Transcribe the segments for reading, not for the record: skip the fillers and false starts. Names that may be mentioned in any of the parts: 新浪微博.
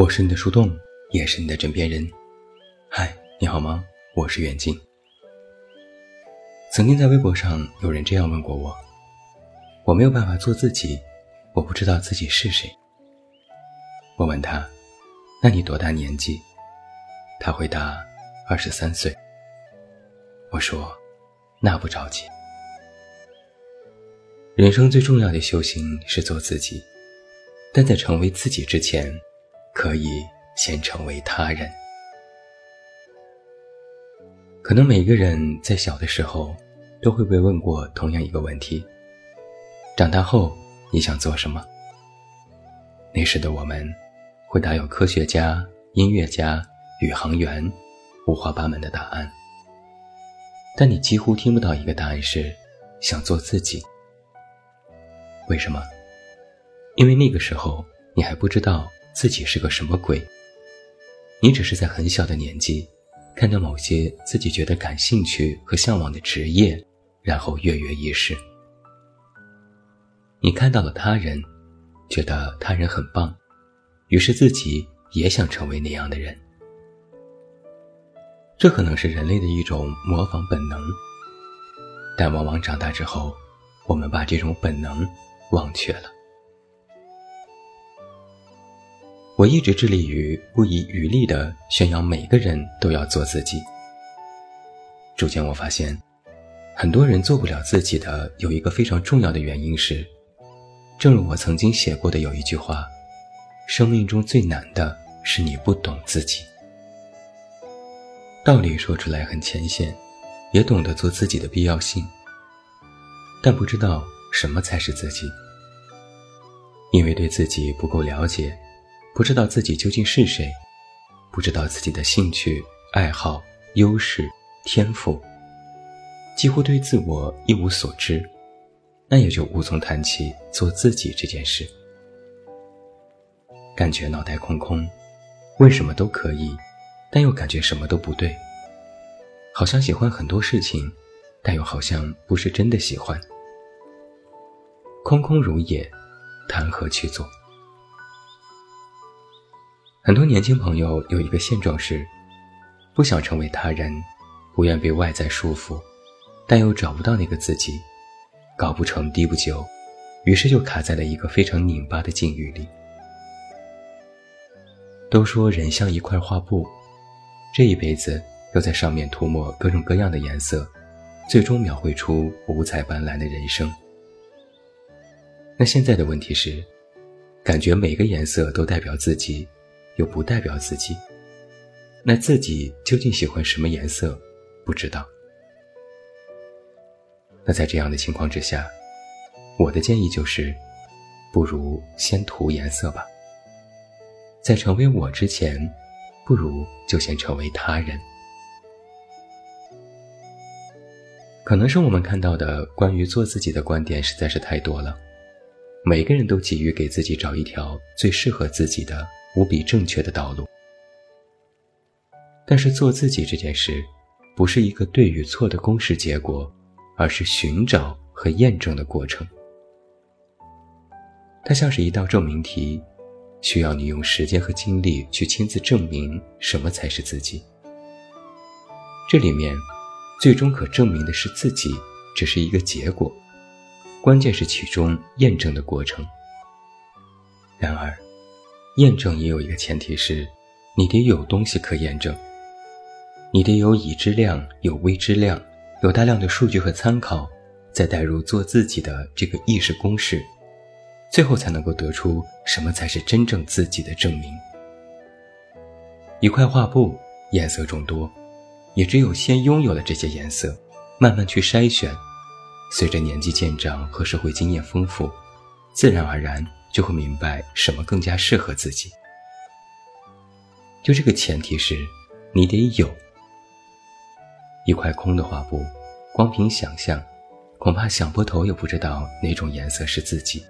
我是你的树洞，也是你的枕边人。嗨，你好吗？我是远近。曾经在微博上有人这样问过我，我没有办法做自己，我不知道自己是谁。我问他，那你多大年纪？他回答23岁。我说，那不着急。人生最重要的修行是做自己，但在成为自己之前，可以先成为他人。可能每个人在小的时候都会被问过同样一个问题，长大后你想做什么？那时的我们回答有科学家、音乐家、宇航员，五花八门的答案，但你几乎听不到一个答案是想做自己。为什么？因为那个时候你还不知道自己是个什么鬼，你只是在很小的年纪看到某些自己觉得感兴趣和向往的职业，然后跃跃欲试。你看到了他人，觉得他人很棒，于是自己也想成为那样的人。这可能是人类的一种模仿本能，但往往长大之后，我们把这种本能忘却了。我一直致力于不遗余力地宣扬每个人都要做自己。逐渐我发现，很多人做不了自己的有一个非常重要的原因是，正如我曾经写过的有一句话，生命中最难的是你不懂自己。道理说出来很浅显，也懂得做自己的必要性，但不知道什么才是自己，因为对自己不够了解，不知道自己究竟是谁，不知道自己的兴趣、爱好、优势、天赋，几乎对自我一无所知，那也就无从谈起做自己这件事。感觉脑袋空空，问什么都可以，但又感觉什么都不对，好像喜欢很多事情，但又好像不是真的喜欢。空空如也，谈何去做？很多年轻朋友有一个现状是，不想成为他人，不愿被外在束缚，但又找不到那个自己，高不成低不就，于是就卡在了一个非常拧巴的境遇里。都说人像一块画布，这一辈子又在上面涂抹各种各样的颜色，最终描绘出五彩斑斓的人生。那现在的问题是，感觉每个颜色都代表自己，又不代表自己，那自己究竟喜欢什么颜色，不知道。那在这样的情况之下，我的建议就是，不如先涂颜色吧。在成为我之前，不如就先成为他人。可能是我们看到的关于做自己的观点实在是太多了，每个人都急于给自己找一条最适合自己的无比正确的道路。但是做自己这件事不是一个对与错的公式结果，而是寻找和验证的过程。它像是一道证明题，需要你用时间和精力去亲自证明什么才是自己。这里面最终可证明的是自己只是一个结果，关键是其中验证的过程。然而验证也有一个前提是，你得有东西可验证，你得有已知量、有未知量、有大量的数据和参考，再带入做自己的这个意识公式，最后才能够得出什么才是真正自己的证明。一块画布，颜色众多，也只有先拥有了这些颜色，慢慢去筛选，随着年纪渐长和社会经验丰富，自然而然就会明白什么更加适合自己。就这个前提是，你得有。一块空的画布，光凭想象，恐怕想破头也不知道哪种颜色是自己。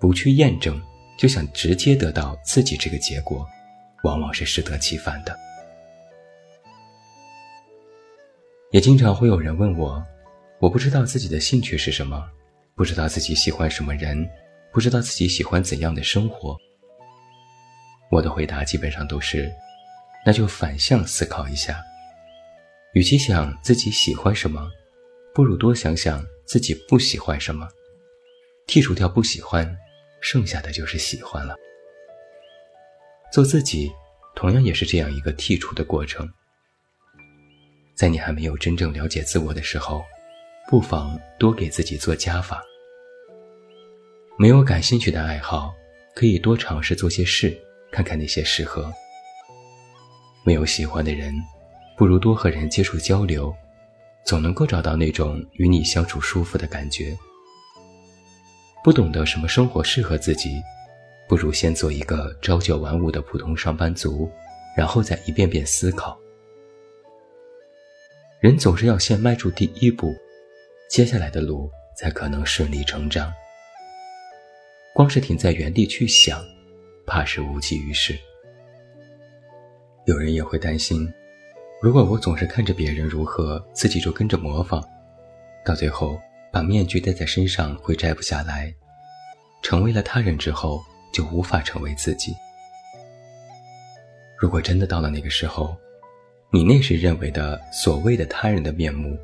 不去验证，就想直接得到自己这个结果，往往是适得其反的。也经常会有人问我，我不知道自己的兴趣是什么，不知道自己喜欢什么人，不知道自己喜欢怎样的生活。我的回答基本上都是，那就反向思考一下，与其想自己喜欢什么，不如多想想自己不喜欢什么，剔除掉不喜欢，剩下的就是喜欢了。做自己同样也是这样一个剔除的过程。在你还没有真正了解自我的时候，不妨多给自己做加法。没有感兴趣的爱好，可以多尝试做些事，看看那些适合。没有喜欢的人，不如多和人接触交流，总能够找到那种与你相处舒服的感觉。不懂得什么生活适合自己，不如先做一个朝九晚五的普通上班族，然后再一遍遍思考。人总是要先迈出第一步，接下来的路才可能顺理成章。光是停在原地去想，怕是无济于事。有人也会担心，如果我总是看着别人如何，自己就跟着模仿，到最后把面具戴在身上会摘不下来，成为了他人之后就无法成为自己。如果真的到了那个时候，你那时认为的所谓的他人的面目，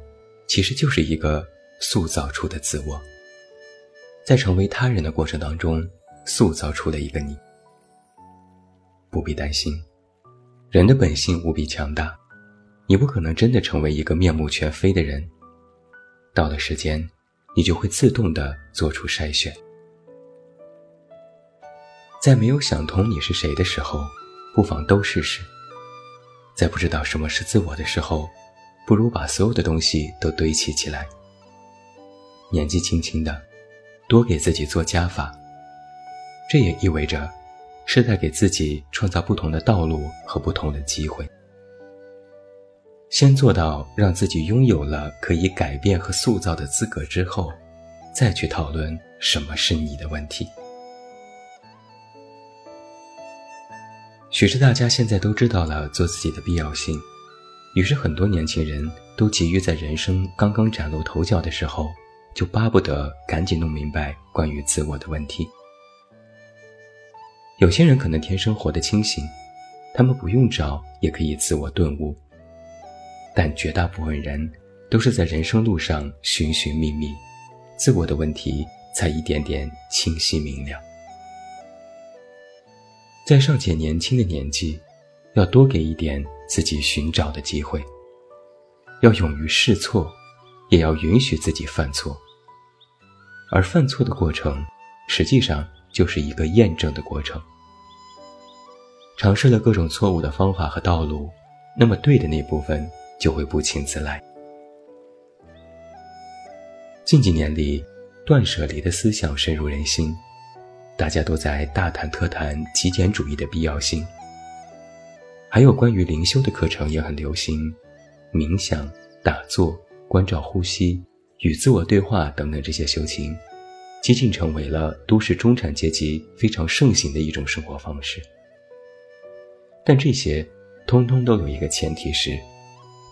其实就是一个塑造出的自我，在成为他人的过程当中塑造出了一个你。不必担心，人的本性无比强大，你不可能真的成为一个面目全非的人，到了时间，你就会自动地做出筛选。在没有想通你是谁的时候，不妨都试试。在不知道什么是自我的时候，不如把所有的东西都堆砌起来。年纪轻轻的，多给自己做加法，这也意味着是在给自己创造不同的道路和不同的机会。先做到让自己拥有了可以改变和塑造的资格之后，再去讨论什么是你的问题。许是大家现在都知道了做自己的必要性，于是很多年轻人都急于在人生刚刚崭露头角的时候，就巴不得赶紧弄明白关于自我的问题。有些人可能天生活得清醒，他们不用找也可以自我顿悟，但绝大部分人都是在人生路上寻寻觅觅，自我的问题才一点点清晰明了。在尚且年轻的年纪，要多给一点自己寻找的机会，要勇于试错，也要允许自己犯错。而犯错的过程，实际上就是一个验证的过程。尝试了各种错误的方法和道路，那么对的那部分就会不请自来。近几年里，断舍离的思想深入人心，大家都在大谈特谈极简主义的必要性，还有关于灵修的课程也很流行，冥想、打坐、关照呼吸、与自我对话等等这些修行，几近成为了都市中产阶级非常盛行的一种生活方式。但这些通通都有一个前提，是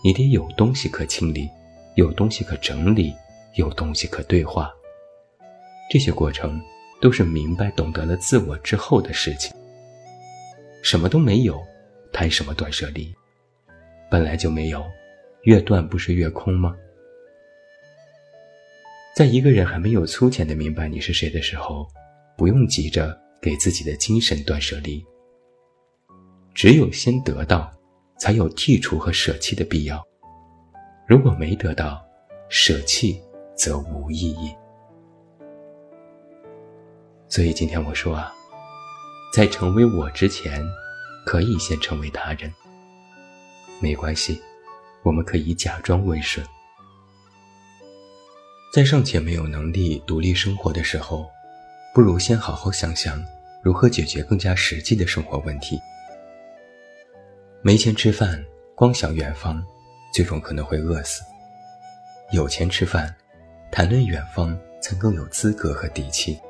你得有东西可清理，有东西可整理，有东西可对话。这些过程都是明白懂得了自我之后的事情。什么都没有，谈什么断舍离？本来就没有，越断不是越空吗？在一个人还没有粗浅的明白你是谁的时候，不用急着给自己的精神断舍离。只有先得到，才有剔除和舍弃的必要。如果没得到，舍弃则无意义。所以今天我说啊，在成为我之前，可以先成为他人。没关系，我们可以假装温顺。在尚且没有能力独立生活的时候，不如先好好想想如何解决更加实际的生活问题。没钱吃饭，光想远方，最终可能会饿死。有钱吃饭，谈论远方才更有资格和底气。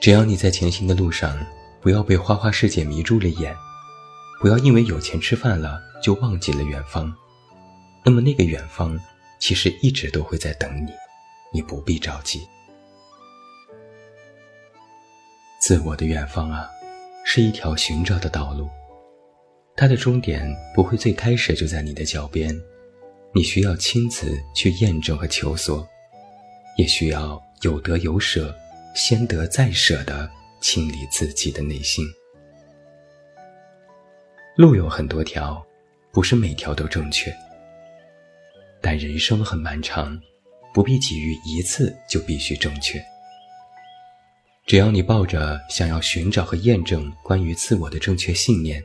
只要你在前行的路上，不要被花花世界迷住了眼，不要因为有钱吃饭了就忘记了远方，那么那个远方其实一直都会在等你，你不必着急。自我的远方啊，是一条寻找的道路，它的终点不会最开始就在你的脚边，你需要亲自去验证和求索，也需要有得有舍，先得再舍地清理自己的内心。路有很多条，不是每条都正确，但人生很漫长，不必急于一次就必须正确。只要你抱着想要寻找和验证关于自我的正确信念，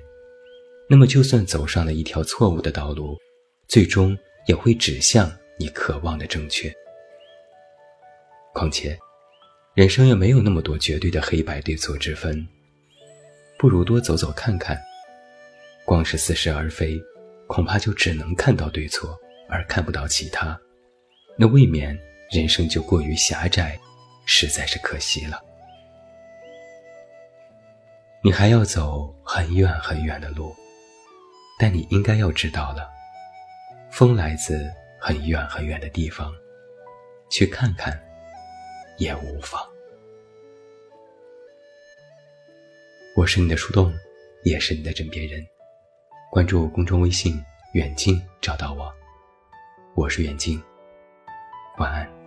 那么就算走上了一条错误的道路，最终也会指向你渴望的正确。况且，人生也没有那么多绝对的黑白对错之分，不如多走走看看。光是似是而非，恐怕就只能看到对错，而看不到其他，那未免人生就过于狭窄，实在是可惜了。你还要走很远很远的路，但你应该要知道了，风来自很远很远的地方，去看看也无妨。我是你的树洞，也是你的枕边人。关注公众微信远近，找到我。我是远近，晚安。